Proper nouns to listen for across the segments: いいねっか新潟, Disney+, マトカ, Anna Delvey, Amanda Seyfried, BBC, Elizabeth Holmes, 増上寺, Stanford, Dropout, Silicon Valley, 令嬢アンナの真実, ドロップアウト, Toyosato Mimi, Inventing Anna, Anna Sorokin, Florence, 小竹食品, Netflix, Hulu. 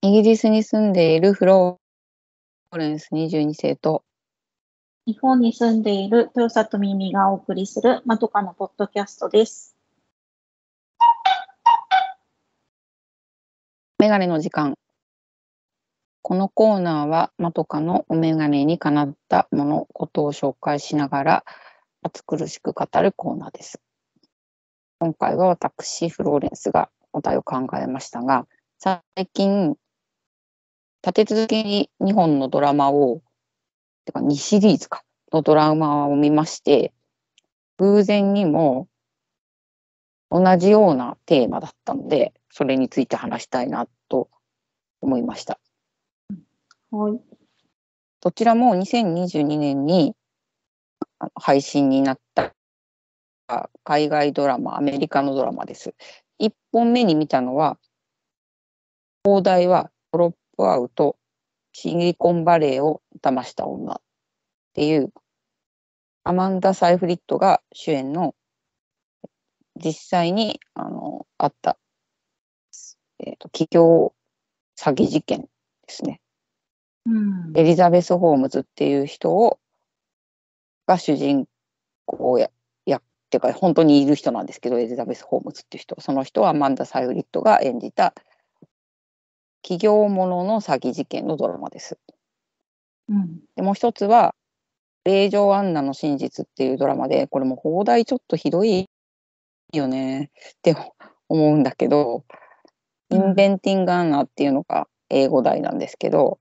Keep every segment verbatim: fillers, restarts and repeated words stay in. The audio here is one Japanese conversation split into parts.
イギリスに住んでいるフローレンスにじゅうにせいと日本に住んでいる豊里耳がお送りするまとかのポッドキャストです。メガネの時間。このコーナーはまとかのおメガネにかなったものことを紹介しながら熱苦しく語るコーナーです。今回は私フローレンスがお題を考えましたが、最近立て続けににほんのドラマをてかにシリーズかのドラマを見まして、偶然にも同じようなテーマだったのでそれについて話したいなと思いました。はい、どちらもにせんにじゅうにねんに配信になった海外ドラマ、アメリカのドラマです。いっぽんめに見たのは、放題はドロップアウト、シリコンバレーを騙した女っていうアマンダ・サイフリッドが主演の実際に あの、あった、えーと、企業詐欺事件ですね。うん、エリザベス・ホームズっていう人をが主人公をやってか本当にいる人なんですけど、エリザベス・ホームズっていう人、その人はアマンダ・サイフリッドが演じた企業ものの詐欺事件のドラマです。うん、でもう一つは令嬢アンナの真実っていうドラマで、これも放題ちょっとひどいよねって思うんだけど、うん、インベンティングアンナっていうのが英語題なんですけど、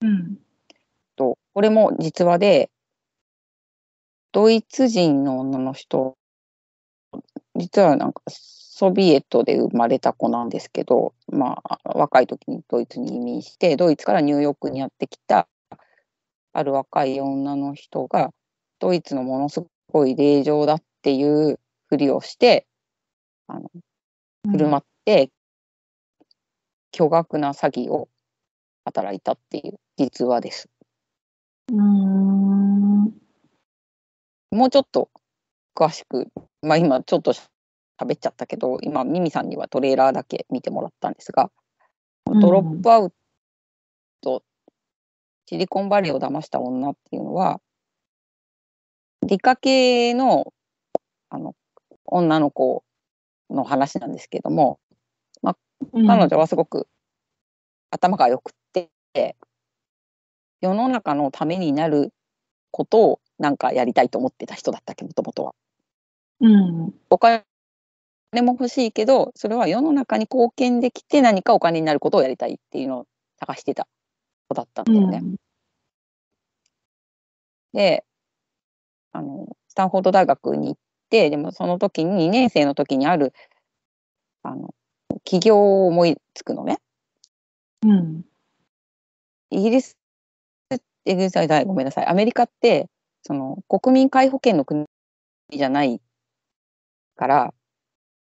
うん、とこれも実話で、ドイツ人の女の人、実はなんかソビエトで生まれた子なんですけど、まあ、若い時にドイツに移民してドイツからニューヨークにやってきたある若い女の人がドイツのものすごい令嬢だっていうふりをしてあの振る舞って巨額な詐欺を働いたっていう実話です。うーん、もうちょっと詳しく、まあ、今ちょっと喋っちゃったけど、今ミミさんにはトレーラーだけ見てもらったんですが、うん、ドロップアウト、シリコンバレーを騙した女っていうのは理科系 の, あの女の子の話なんですけども、まあ、彼女はすごく頭がよくって、うん、世の中のためになることをなんかやりたいと思ってた人だったっけ、もともとは。うん、お金も欲しいけど、それは世の中に貢献できて何かお金になることをやりたいっていうのを探してた子だったんだよね。うん、であの、スタンフォード大学に行って、でもその時ににねんせいの時にあるあの起業を思いつくのね。うん、イギリスえぐさいごめんなさいアメリカってその国民皆保険の国じゃないから、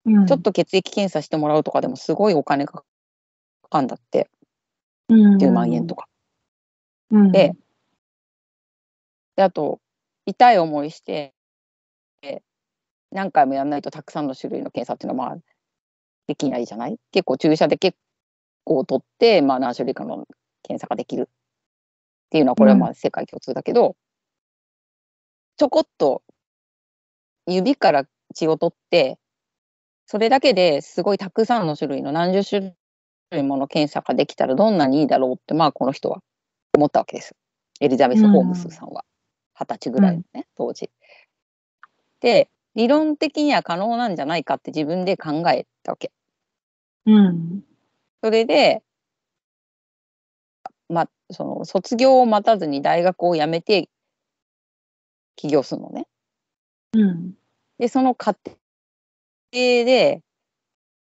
うん、ちょっと血液検査してもらうとかでもすごいお金がかかんだって、うん、じゅうまんえんとか、うん、で, であと痛い思いして何回もやらないとたくさんの種類の検査っていうのはまあできないじゃない。結構注射で結構取って、まあ、何種類かの検査ができるっていうのはこれはまあ世界共通だけど、うん、ちょこっと指から血を取ってそれだけですごいたくさんの種類の何十種類もの検査ができたらどんなにいいだろうって、まあこの人は思ったわけです。エリザベス・ホームスさんははたちぐらいのね、うん、当時で理論的には可能なんじゃないかって自分で考えたわけ。うん、それでま、その卒業を待たずに大学を辞めて起業するのね。うん、でその過程で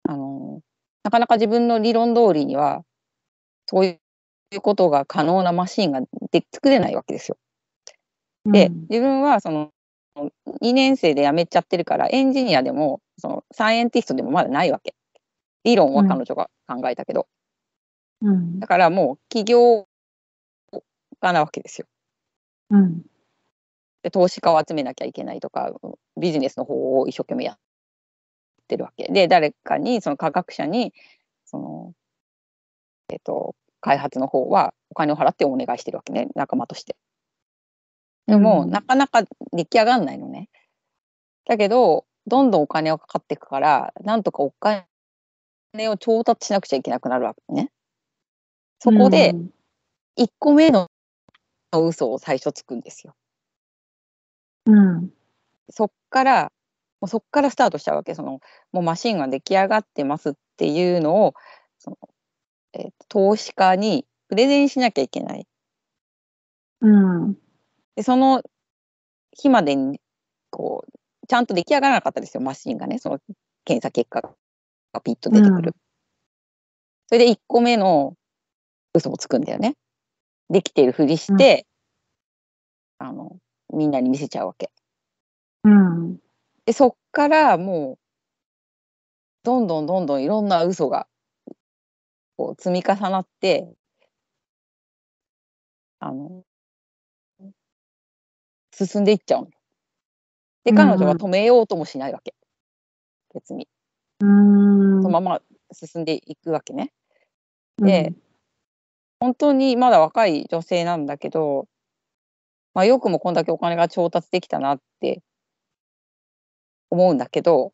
あのなかなか自分の理論通りにはそういうことが可能なマシンがで作れないわけですよ。で、うん、自分はそのにねんせいで辞めちゃってるからエンジニアでもそのサイエンティストでもまだないわけ。理論は彼女が考えたけど、うんうん、だからもう起業家なわけですよ。うん、で投資家を集めなきゃいけないとかビジネスの方を一生懸命やってるわけで、誰かにその科学者にそのえっと、開発の方はお金を払ってお願いしてるわけね、仲間として。でも、うん、なかなか出来上がんないのね。だけどどんどんお金がかかっていくから、なんとかお金を調達しなくちゃいけなくなるわけね。そこでいっこめの嘘を最初つくんですよ。うん、そっからもうそっからスタートしちゃうわけ。そのもうマシンが出来上がってますっていうのをその、えー、投資家にプレゼンしなきゃいけない。うん、でその日までにこうちゃんと出来上がらなかったですよ、マシンがね。その検査結果がピッと出てくる。うん、それでいっこめの嘘をつくんだよね。できているふりして、うん、あのみんなに見せちゃうわけ。うん、でそっからもうどんどんどんどんいろんな嘘がこう積み重なって、あの進んでいっちゃうの。で彼女は止めようともしないわけ、別に。うーん、そのまま進んでいくわけね。で、うん、本当にまだ若い女性なんだけど、まあ、よくもこんだけお金が調達できたなって思うんだけど、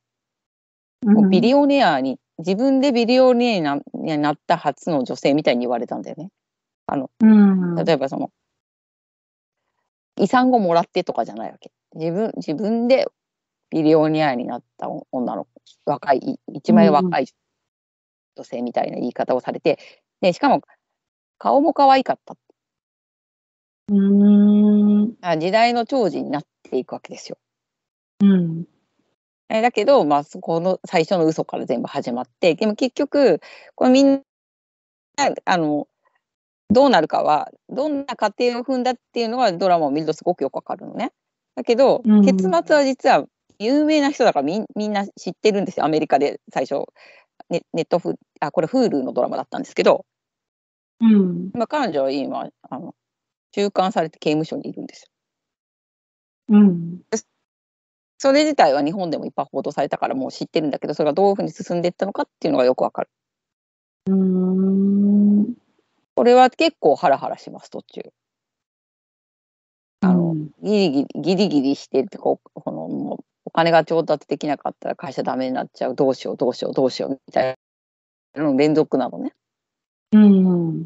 うん、ビリオネアに自分でビリオネアになった初の女性みたいに言われたんだよね。あの、うん、例えばその遺産をもらってとかじゃないわけ。自分、自分でビリオネアになった女の若い、一枚若い女性みたいな言い方をされて、うん、でしかも顔も可愛かった。うーん、時代の寵児になっていくわけですよ。うん、えだけど、まあ、そこの最初の嘘から全部始まって、でも結局これみんなあのどうなるかは、どんな過程を踏んだっていうのはドラマを見るとすごくよくわかるのね。だけど、うん、結末は実は有名な人だから み, みんな知ってるんですよ。アメリカで最初 ネ, ネットフあこれ Hulu のドラマだったんですけど、うん、まあ、彼女は今あの収監されて刑務所にいるんですよ。うん、それ自体は日本でもいっぱい報道されたからもう知ってるんだけど、それがどういうふうに進んでいったのかっていうのがよくわかる。うーん、これは結構ハラハラします、途中。あの、うん、ギリギリギリギリしてって、こうこのもうお金が調達できなかったら会社ダメになっちゃう、どうしようどうしようどうしようみたいなの連続なのね。うん、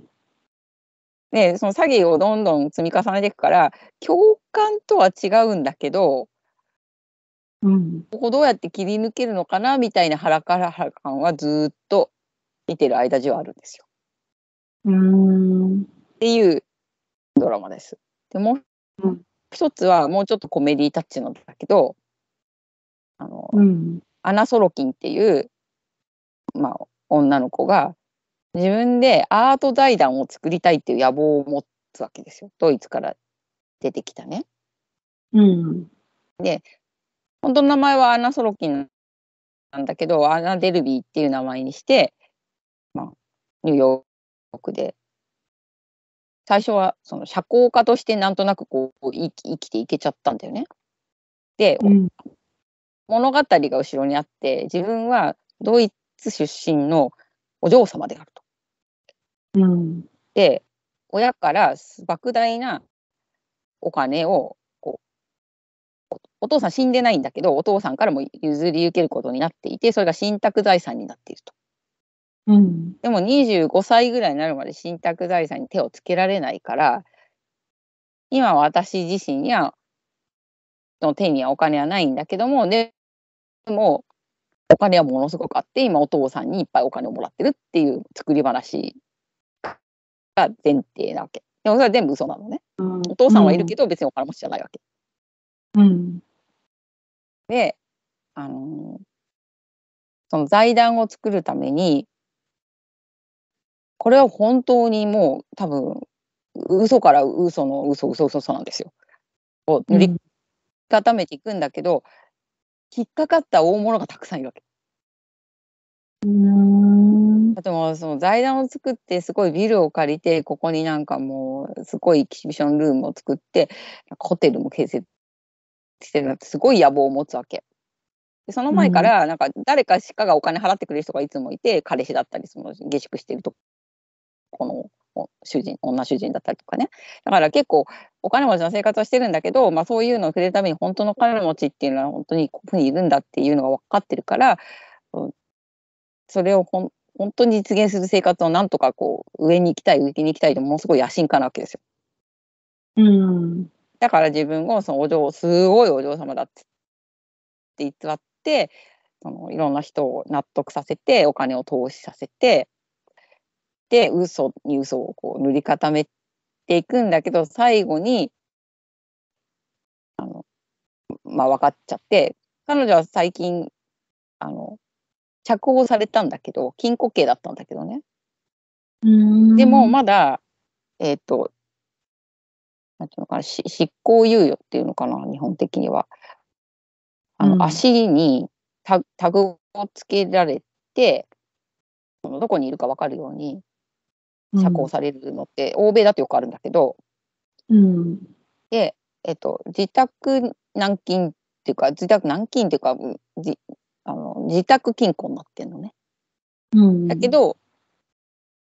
でその詐欺をどんどん積み重ねていくから、共感とは違うんだけど、うん、ここどうやって切り抜けるのかなみたいなハラハラ感はずっと見てる間中はあるんですよ。うーん、っていうドラマです。でもう一つはもうちょっとコメディタッチなんだけど、あの、うん、アナ・ソロキンっていう、まあ、女の子が自分でアート財団を作りたいっていう野望を持つわけですよ。ドイツから出てきたね。うん、で本当の名前はアナ・ソロキンなんだけど、アナ・デルビーっていう名前にして、まあ、ニューヨークで最初はその社交家としてなんとなくこう生きていけちゃったんだよね。で、うん、物語が後ろにあって、自分はドイツ出身のお嬢様であると。うん、で親から莫大なお金をこう お, お父さん死んでないんだけど、お父さんからも譲り受けることになっていて、それが信託財産になっていると。うん、でもにじゅうごさいぐらいになるまで信託財産に手をつけられないから、今私自身にはの手にはお金はないんだけども、でもお金はものすごくあって、今お父さんにいっぱいお金をもらってるっていう作り話が前提なわけ。でもそれは全部嘘なのね。うん、お父さんはいるけど別にお金持ちじゃないわけ。うん、であのー、その財団を作るために、これは本当にもう多分嘘から嘘の嘘嘘嘘嘘なんですよ。を塗り固めていくんだけど、うん、引っかかった大物がたくさんいるわけ。うーん、でもその財団を作ってすごいビルを借りて、ここになんかもうすごいエキシビションルームを作って、ホテルも建設してるなんてすごい野望を持つわけ。その前からなんか誰かしかがお金払ってくれる人がいつもいて、彼氏だったりその下宿してるとこの主人女主人だったりとかね。だから結構お金持ちの生活はしてるんだけど、まあ、そういうのを触れるために本当の金持ちっていうのは本当にここにいるんだっていうのが分かってるから、うん、それをほん本当に実現する生活をなんとかこう上に行きたい上に行きたいとものすごい野心家なわけですよ。うん、だから自分をそのお嬢すごいお嬢様だって偽ってそのいろんな人を納得させてお金を投資させてで嘘に嘘をこう塗り固めていくんだけど最後にあの、まあ、分かっちゃって彼女は最近あの釈放されたんだけど禁錮刑だったんだけどね。うーんでもまだえっとなんていうのかな執行猶予っていうのかな日本的にはあの、うん、足にタグをつけられてそのどこにいるか分かるように釈放されるのって、うん、欧米だとよくあるんだけど、うん、で、えっと、自宅軟禁っていうか自宅軟禁っていうかじあの自宅禁錮になってるのね、うん、だけど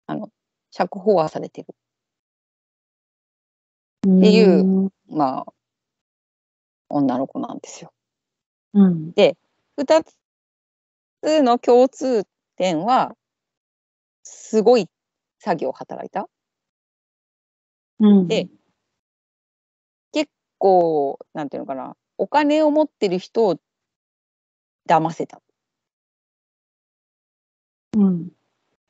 あの釈放はされてるっていう、まあ、女の子なんですよ。うん、でふたつの共通点はすごい詐欺を働いた。うん、で結構なんていうのかなお金を持ってる人を騙せた、うん、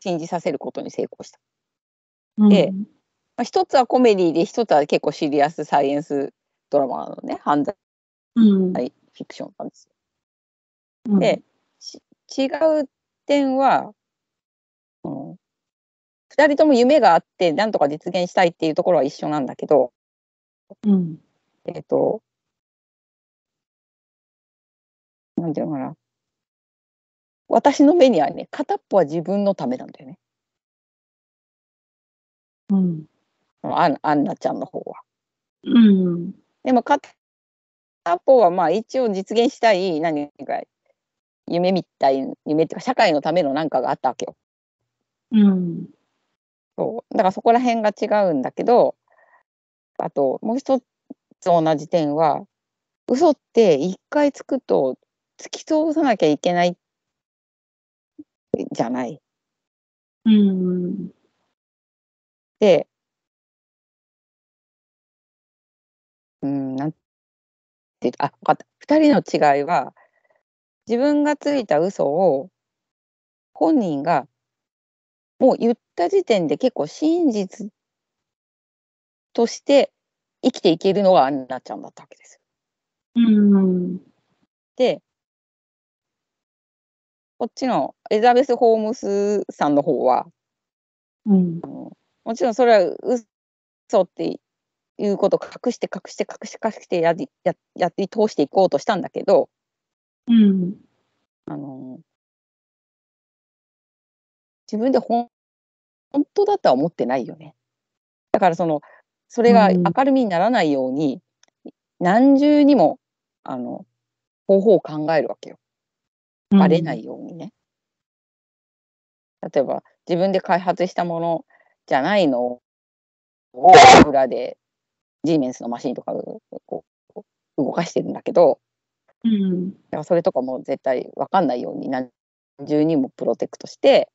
信じさせることに成功した。で、うんまあ、一つはコメディで一つは結構シリアスサイエンスドラマのね犯罪、うん、フィクションなんですよ、うん、で違う点は、うん、ふたりとも夢があってなんとか実現したいっていうところは一緒なんだけど、うん、えっとなんていうのかな私の目にはね片っぽは自分のためなんだよね。うんアン、アンナちゃんの方は、うん、でも片方はまあ一応実現したい何か夢みたい夢っていうか社会のための何かがあったわけよ、うん、そうだからそこら辺が違うんだけどあともう一つ同じ点は嘘って一回つくと突き通さなきゃいけないじゃない、うん、でうん、なんてあ、分かった。ふたりの違いは自分がついた嘘を本人がもう言った時点で結構真実として生きていけるのがアンナちゃんだったわけです。うん、でこっちのエリザベス・ホームスさんの方は、うん、もちろんそれは嘘っていうことを隠して隠して隠して隠してやり、や、やって通していこうとしたんだけど、うん、あの自分で本当だとは思ってないよね。だからそのそれが明るみにならないように、うん、何重にもあの方法を考えるわけよ。バレないようにね、うん、例えば自分で開発したものじゃないのを裏でG メンスのマシンとかこう動かしてるんだけど、うん、だからそれとかも絶対分かんないように何重にもプロテクトして、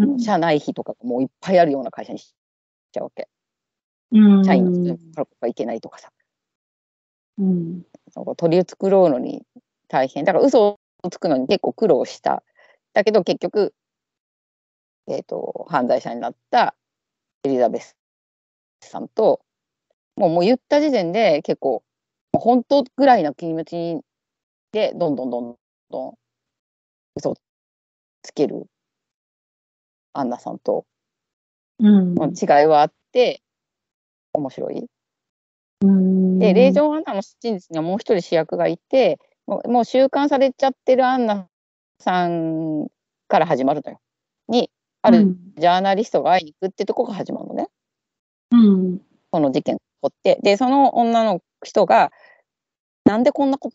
うん、社内費とかもういっぱいあるような会社にしちゃうわけ、うん、社員の人がいけないとかさ、うん、取り繕うのに大変だから嘘をつくのに結構苦労しただけど結局、えーと、犯罪者になったエリザベスさんともう、 もう言った時点で結構本当ぐらいの気持ちでどんどんどんどん嘘をつけるアンナさんとの違いはあって面白い。うん、で令嬢アンナの真実にはもう一人主役がいてもう、 もう収監されちゃってるアンナさんから始まるのよにあるジャーナリストが会いに行くってとこが始まるのね。うん、この事件ってでその女の人がなんでこんなこ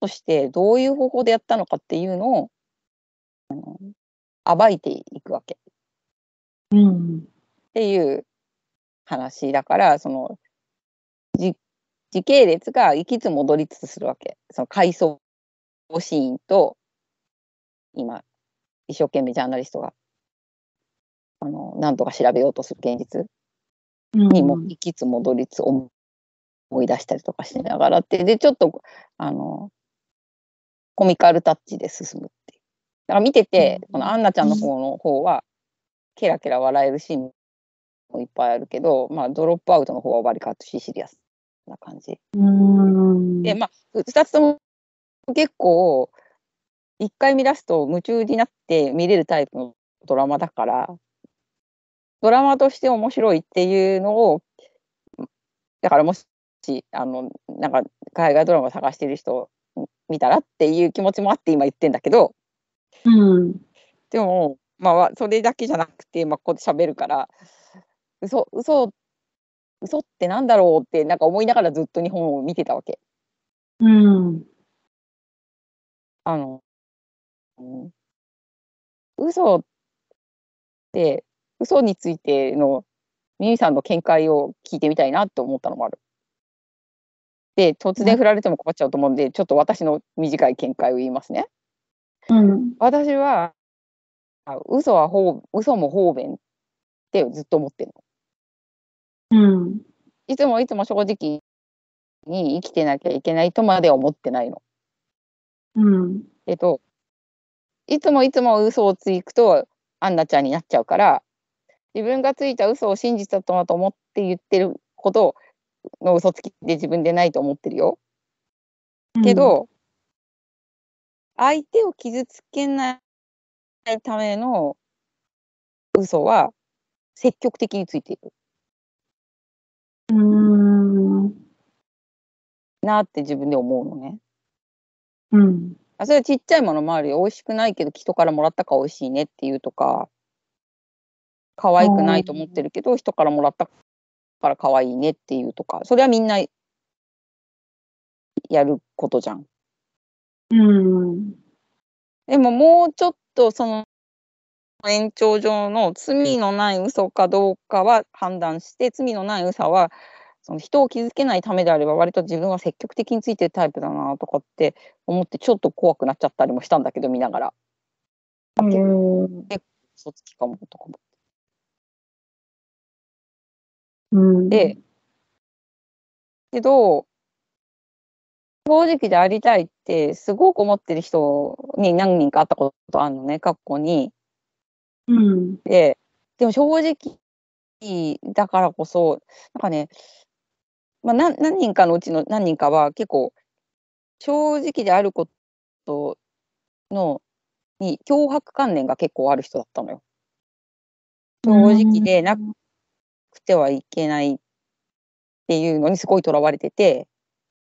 としてどういう方法でやったのかっていうのを、うん、暴いていくわけ、うん、っていう話だから、その時系列が行きつ戻りつつするわけ。その回想シーンと今一生懸命ジャーナリストがあの何とか調べようとする現実にも行きつ戻りつ思い出したりとかしながらって、でちょっとあのコミカルタッチで進むっていう。だから見てて、このアンナちゃんの方の方はケラケラ笑えるシーンもいっぱいあるけど、まあ、ドロップアウトの方は割りかしシリアスな感じ。うんで、まあ、ふたつとも結構いっかい見出すと夢中になって見れるタイプのドラマだから、ドラマとして面白いっていうのを、だからもしあのなんか海外ドラマ探してる人見たらっていう気持ちもあって今言ってんだけど、うん、でも、まあ、それだけじゃなくて、まあ、ここで喋るから、嘘嘘嘘ってなんだろうってなんか思いながらずっと日本を見てたわけ。うん。あの、うん、嘘って嘘についてのミミさんの見解を聞いてみたいなと思ったのもある。で突然振られても困っちゃうと思うんで、うん、ちょっと私の短い見解を言いますね。うん、私は嘘は方嘘も方便ってずっと思ってるの、うん、いつもいつも正直に生きてなきゃいけないとまでは思ってないの、うん、えっといつもいつも嘘をついくとアンナちゃんになっちゃうから、自分がついた嘘を真実だと思って言ってることの嘘つきで自分でないと思ってるよけど、うん、相手を傷つけないための嘘は積極的についているうーんなって自分で思うのね。うん、あそれはちっちゃいものもあるよ。美味しくないけど人からもらったから美味しいねっていうとか、可愛くないと思ってるけど人からもらったから可愛いねっていうとか、それはみんなやることじゃん。うん、でももうちょっとその延長上の罪のない嘘かどうかは判断して、罪のない嘘はその人を傷つけないためであれば割と自分は積極的についてるタイプだなとかって思って、ちょっと怖くなっちゃったりもしたんだけど見ながら、結構嘘つきかもとかも、うん、でけど正直でありたいってすごく思ってる人に何人か会ったことあるのね、過去に。うん、で, でも正直だからこそなんかね、まあ、何, 何人かのうちの何人かは結構正直であることのに強迫観念が結構ある人だったのよ。正直でなくてはいけないっていうのにすごいとらわれてて、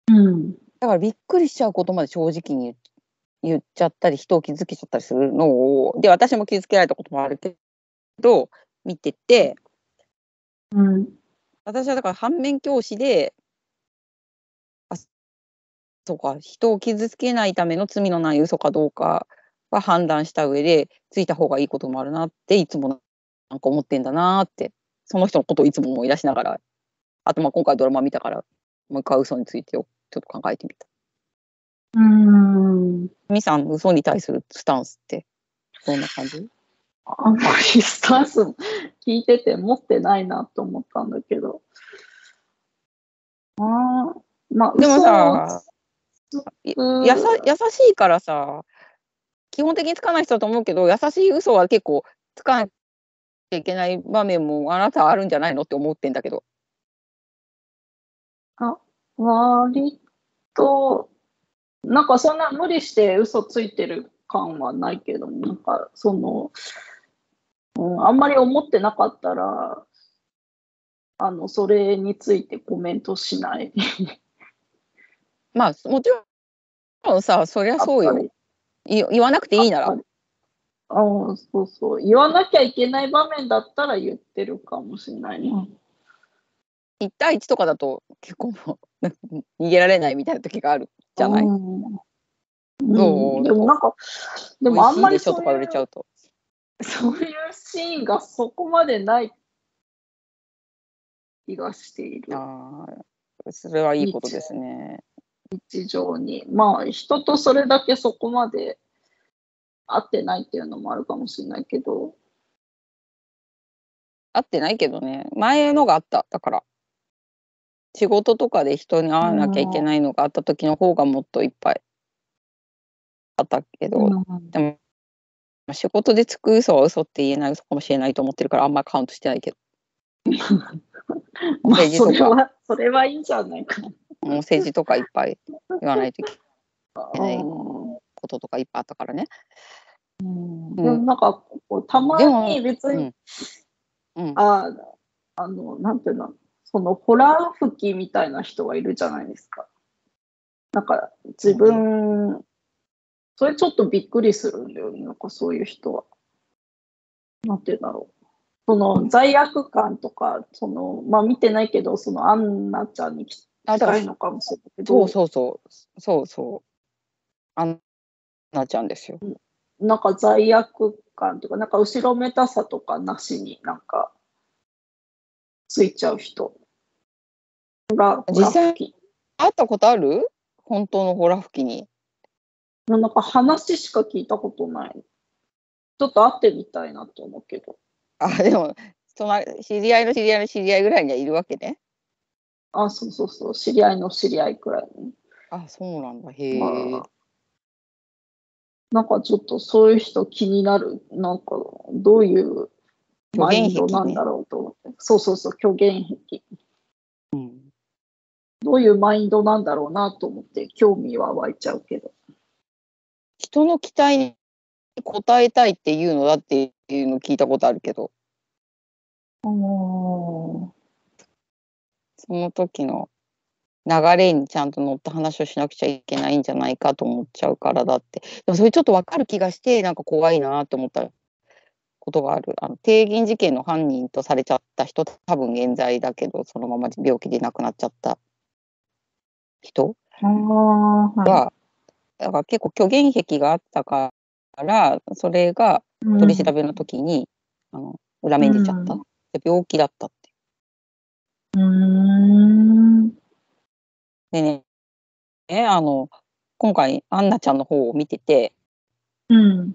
うん、だからびっくりしちゃうことまで正直に言って、言っちゃったり人を傷つけちゃったりするのを、で私も傷つけられたこともあるけど見てて、うん、私はだから反面教師で、あそうか人を傷つけないための罪のない嘘かどうかは判断した上でついた方がいいこともあるなっていつもなんか思ってんだなって、その人のことをいつも思い出しながら、あとまあ今回ドラマ見たからもう一回嘘についてをちょっと考えてみた。うーん、ミさん嘘に対するスタンスってどんな感じ？あんまりスタンス聞いてて持ってないなと思ったんだけど、ああ、まあでもさ、やさ優しいからさ、基本的につかない人だと思うけど、優しい嘘は結構つかなきゃいけない場面もあなたあるんじゃないのって思ってんだけど。あ、割となんかそんな無理して嘘ついてる感はないけど、なんかその、うん、あんまり思ってなかったらあのそれについてコメントしないまあもちろんさ、そりゃそうよ、い言わなくていいなら、ああそうそう、言わなきゃいけない場面だったら言ってるかもしれないね。いち対いちとかだと結構も逃げられないみたいな時があるじゃない、うんうん、でもなんかでもあんまりそういうそういうシーンがそこまでない気がしている。ああ、それはいいことですね。日常に、まあ人とそれだけそこまで合ってないっていうのもあるかもしれないけど、合ってないけどね、前のがあった、だから仕事とかで人に会わなきゃいけないのがあった時の方がもっといっぱいあったけど、うん、でも仕事でつく嘘は嘘って言えない嘘かもしれないと思ってるからあんまりカウントしてないけどまあそれはそれはいいんじゃないかな。もう政治とかいっぱい言わないといけないこととかいっぱいあったからね。うん、でもなんかこうたまに別に、うんうん、ああのなんていうの、そのホラー吹きみたいな人がいるじゃないですか。なんか自分、うん、それちょっとびっくりするんだよね。なんかそういう人はなんていうんだろう。その罪悪感とか、そのまあ見てないけど、そのアンナちゃんに来たいのかもしれないけど、そうそうそうそうそうアンナちゃんですよ。なんか罪悪感とか、なんか後ろめたさとかなしになんかついちゃう人が実際会ったことある？本当のホラ吹きに。なんか話しか聞いたことない。ちょっと会ってみたいなと思うけど。あ、でも知り合いの知り合いの知り合いぐらいにはいるわけね。あ、そうそうそう、知り合いの知り合いくらいに。あ、そうなんだ。へえ、まあ、なんかちょっとそういう人気になる。なんかどういうマインドなんだろうと思って、ね、そうそうそう、虚言癖、うん、どういうマインドなんだろうなと思って興味は湧いちゃうけど、人の期待に応えたいっていうのだっていうの聞いたことあるけど、その時の流れにちゃんと乗った話をしなくちゃいけないんじゃないかと思っちゃうからだって。でもそれちょっと分かる気がして、なんか怖いなって思ったことがある。あの帝銀事件の犯人とされちゃった人、多分冤罪だけどそのまま病気で亡くなっちゃった人が、だから結構虚言癖があったからそれが取り調べの時に、うん、あの裏目に出ちゃった、うん、病気だったって。うーんでね、えあの今回アンナちゃんの方を見てて、うん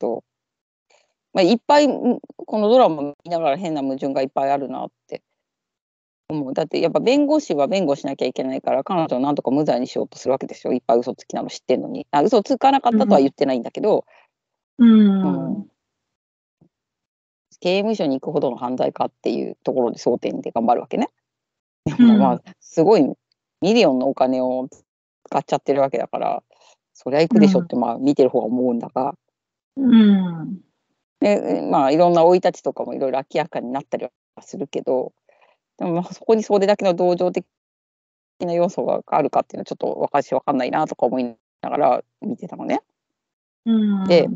とまあ、いっぱいこのドラマ見ながら変な矛盾がいっぱいあるなって思う。だってやっぱ弁護士は弁護しなきゃいけないから、彼女をなんとか無罪にしようとするわけですよ。いっぱい嘘つきなの知ってんのに。あ、嘘つかなかったとは言ってないんだけど、うんうん、刑務所に行くほどの犯罪かっていうところで争点で頑張るわけね。でもまあすごいミリオンのお金を使っちゃってるわけだから、そりゃ行くでしょってまあ見てる方は思うんだが、うん、でまあいろんな生い立ちとかもいろいろ明らかになったりはするけど、でもまあそこにそれだけの同情的な要素があるかっていうのはちょっと私分かんないなとか思いながら見てたのね。うん、で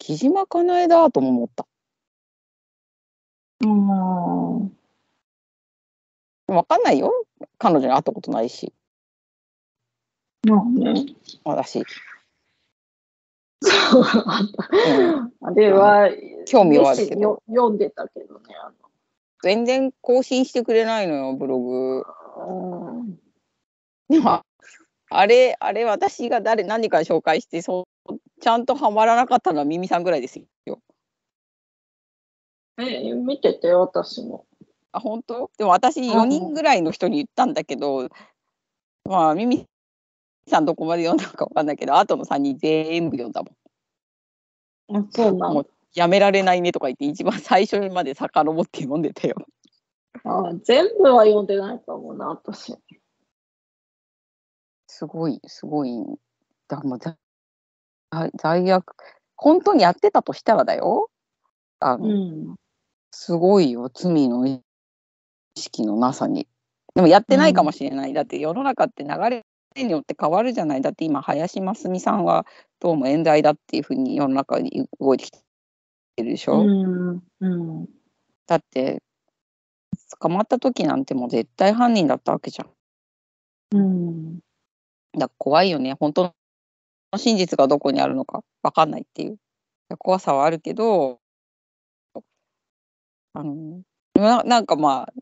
木島かなえだとも思った。うん、分かんないよ、彼女に会ったことないし。うんね、私そう、うん、あれは興味はあるけど読んでたけどね。あの全然更新してくれないのよブログ。うん、でもあれあれ私が誰何か紹介してそうちゃんとハマらなかったのはミミさんぐらいですよ。え見てて私も。あ、本当？でも私よにんぐらいの人に言ったんだけど、まあミミさんどこまで読んだか分かんないけど、あとのさんにん全部読んだもん。あ、そうなの。やめられないねとか言って一番最初にまで遡って読んでたよ。ああ、全部は読んでないかもな私。すごいすごいだもう罪悪本当にやってたとしたらだよ。あの、うん、すごいよ罪の意識のなさに。でもやってないかもしれない、うん、だって世の中って流れによって変わるじゃない。だって今林真須美さんはどうも冤罪だっていうふうに世の中に動いてきてるでしょ、うんうん、だって捕まった時なんてもう絶対犯人だったわけじゃん、うん、だから怖いよね。本当の真実がどこにあるのか分かんないっていう怖さはあるけど、あの な, なんかまあ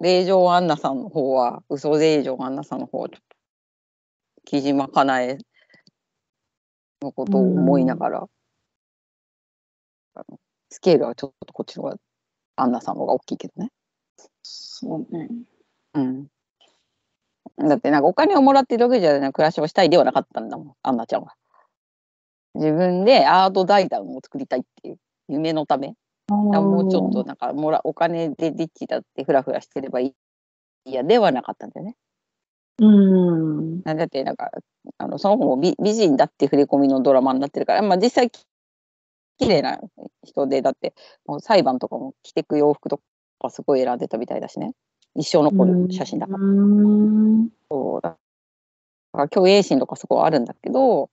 令嬢アンナさんの方は嘘令嬢アンナさんの方はちょっと木島かなえのことを思いながら、うん、あのスケールはちょっとこっちの方がアンナさんの方が大きいけどね。そうね、うん、だってなんかお金をもらってるわけじゃない暮らしをしたいではなかったんだもんアンナちゃんは。自分でアート財団を作りたいっていう夢のため、もうちょっとなんかもらお金でリッチだってフラフラしてればいいいやではなかったんだよね。うん。だってなんかあのその子も 美, 美人だって振り込みのドラマになってるから、まあ実際きれいな人でだってもう裁判とかも着てく洋服とかすごい選んでたみたいだしね。一生残る写真だから。うん。そうだから虚栄心とかすごいあるんだけど。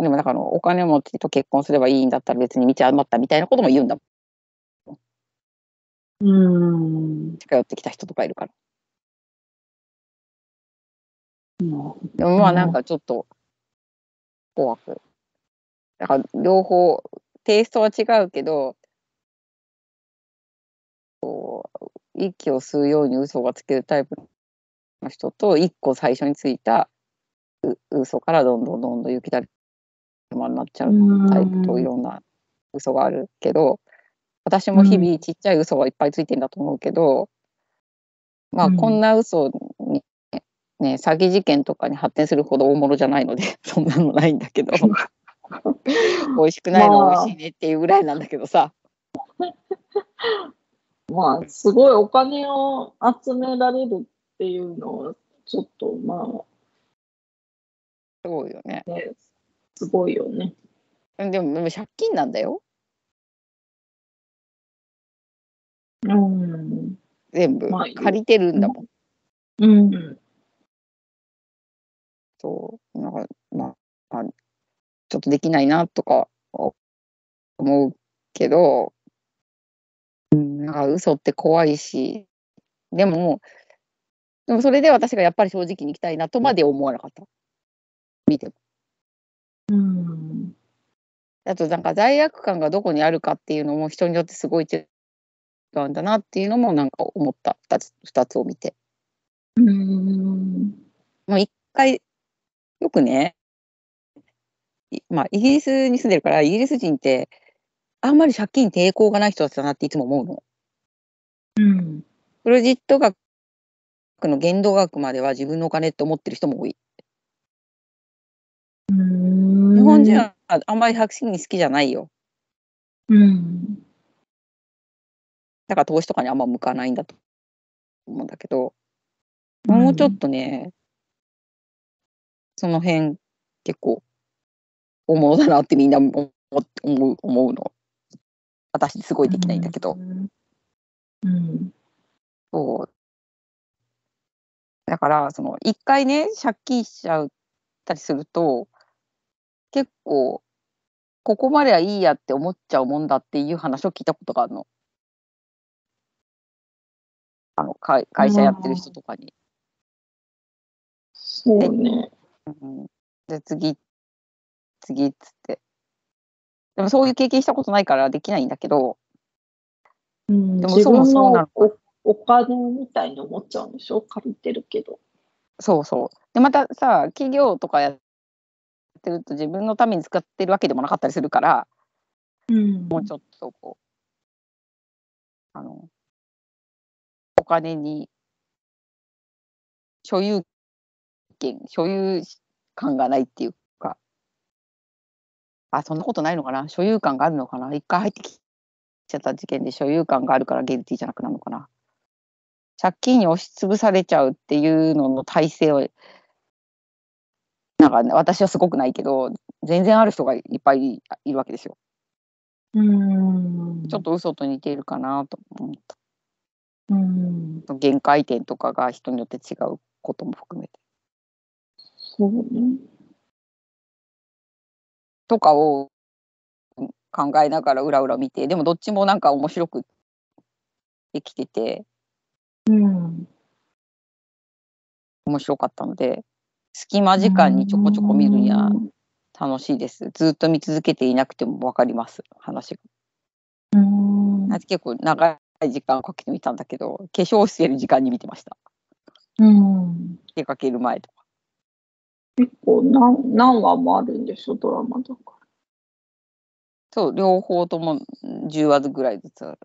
でもだからお金持ちと結婚すればいいんだったら別に道余ったみたいなことも言うんだもん。うーん。近寄ってきた人とかいるから。うん、でもまあなんかちょっと怖く。だから両方テイストは違うけど、こう息を吸うように嘘がつけるタイプの人と一個最初についた嘘からどんどんどんどん行きたり。になっちゃうタイプといろんな嘘があるけど、私も日々ちっちゃい嘘がいっぱいついてんだと思うけど、まあこんな嘘にね詐欺事件とかに発展するほど大物じゃないのでそんなのないんだけど美味しくないの美味しいねっていうぐらいなんだけどさ、まあ、まあすごいお金を集められるっていうのはちょっとまあすごいよね。ねすごいよね。でも、でも借金なんだよ。うん。全部、まあ、借りてるんだもん。うん。うん、そうなんかまあちょっとできないなとか思うけど、うん、なんか嘘って怖いし、でもでもそれで私がやっぱり正直に行きたいなとまで思わなかった。見ても。うん、あとなんか罪悪感がどこにあるかっていうのも人によってすごい違うんだなっていうのもなんか思ったふたつ、ふたつを見て、うん、もう一回よくね、まあ、イギリスに住んでるからイギリス人ってあんまり借金抵抗がない人たちだなっていつも思うの、うん、クレジット額の限度額までは自分のお金って思ってる人も多い。日本人はあんまり借金好きじゃないよ。うん。だから投資とかにあんま向かないんだと思うんだけど、うん、もうちょっとね、その辺結構大物だなってみんな思う思うの。私すごいできないんだけど。うん。うん、そう。だからその一回ね借金しちゃったりすると。結構ここまではいいやって思っちゃうもんだっていう話を聞いたことがあるの。あの会社やってる人とかに。そうね。うん、で次次っつって。でもそういう経験したことないからできないんだけど。うん、でもそうもそうなの。自分のお、お金みたいに思っちゃうんでしょ。借りてるけど。そうそう。でまたさ企業とかや。ってると自分のために使ってるわけでもなかったりするから、うん、もうちょっとこうあのお金に所有権所有感がないっていうか、あそんなことないのかな、所有感があるのかな、一回入ってきちゃった事件で所有感があるからゲルティじゃなくなるのかな、借金に押しつぶされちゃうっていうのの体制をなんか、ね、私はすごくないけど全然ある人がいっぱいいるわけですよ。うーんちょっと嘘と似ているかなと思った。うーん限界点とかが人によって違うことも含めてそうねとかを考えながらうらうら見て、でもどっちもなんか面白くできてて、うん面白かったので隙間時間にちょこちょこ見るには楽しいです。ずっと見続けていなくても分かります話が。うーんうん、結構長い時間かけてみたんだけど、化粧してる時間に見てました。うん、出かける前とか。結構 何, 何話もあるんでしょ、ドラマとか。そう、両方ともじゅうわぐらいずつある、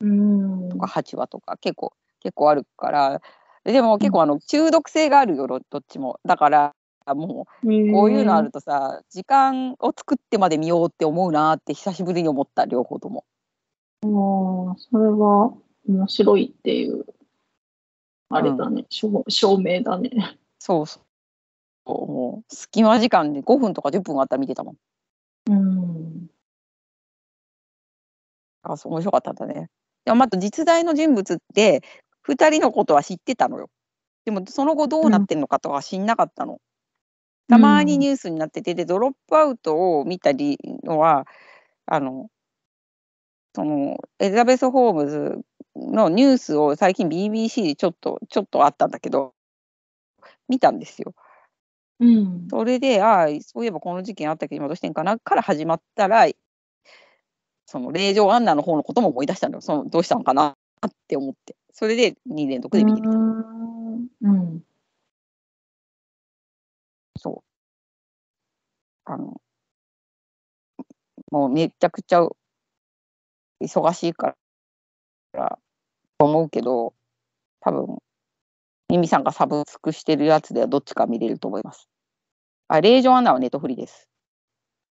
うん、とかはちわとか結構結構あるから、でも結構あの中毒性があるよ、どっちも。だからもうこういうのあるとさ、時間を作ってまで見ようって思うなって久しぶりに思った、両方とも。ああ、それは面白いっていうあれだね、うん、証明だね。そうそう、もう隙間時間でごふんとかじゅっぷんあったら見てたもん。うん、あ、そう、面白かったんだね。でもまた実在の人物ってふたりのことは知ってたのよ。でもその後どうなってんのかとは知んなかったの、うん、たまにニュースになってて、でドロップアウトを見たりのはあのそのエリザベス・ホームズのニュースを最近 ビービーシー でちょっとちょっとあったんだけど見たんですよ、うん、それで、ああそういえばこの事件あったけど今どうしてんかなから始まったら、その令嬢アンナの方のことも思い出したのよ。そのどうしたのかなって思って、それでに連続で見てみた。うん、うん、そう、あのもうめちゃくちゃ忙しいから思うけど、多分ミミさんがサブスクしてるやつではどっちか見れると思います。あ、令嬢アンナはネットフリです。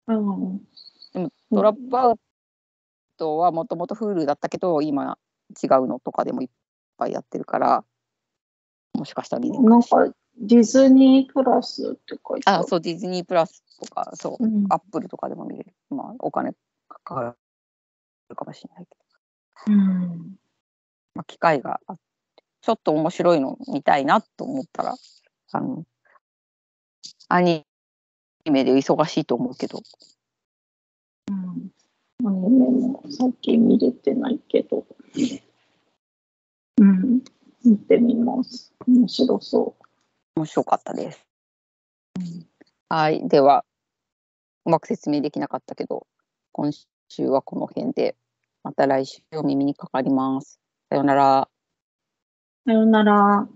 うん、でもドロップアウトはもともと Hulu だったけど今違うのとかでもいっぱいやってるから、もしかしたら見れるかもしれない。なんかディズニープラスって書いてある。あ、そう、ディズニープラスとか、そう、うん、アップルとかでも見れる。まあお金かかるかもしれないけど、うん、まあ、機会があってちょっと面白いの見たいなと思ったら、あのアニメで忙しいと思うけど、うん、アニメも最近見れてないけど、うん、見てみます。面白そう。面白かったです。うん、はい、では、うまく説明できなかったけど、今週はこの辺で、また来週お耳にかかります。さようなら。さようなら。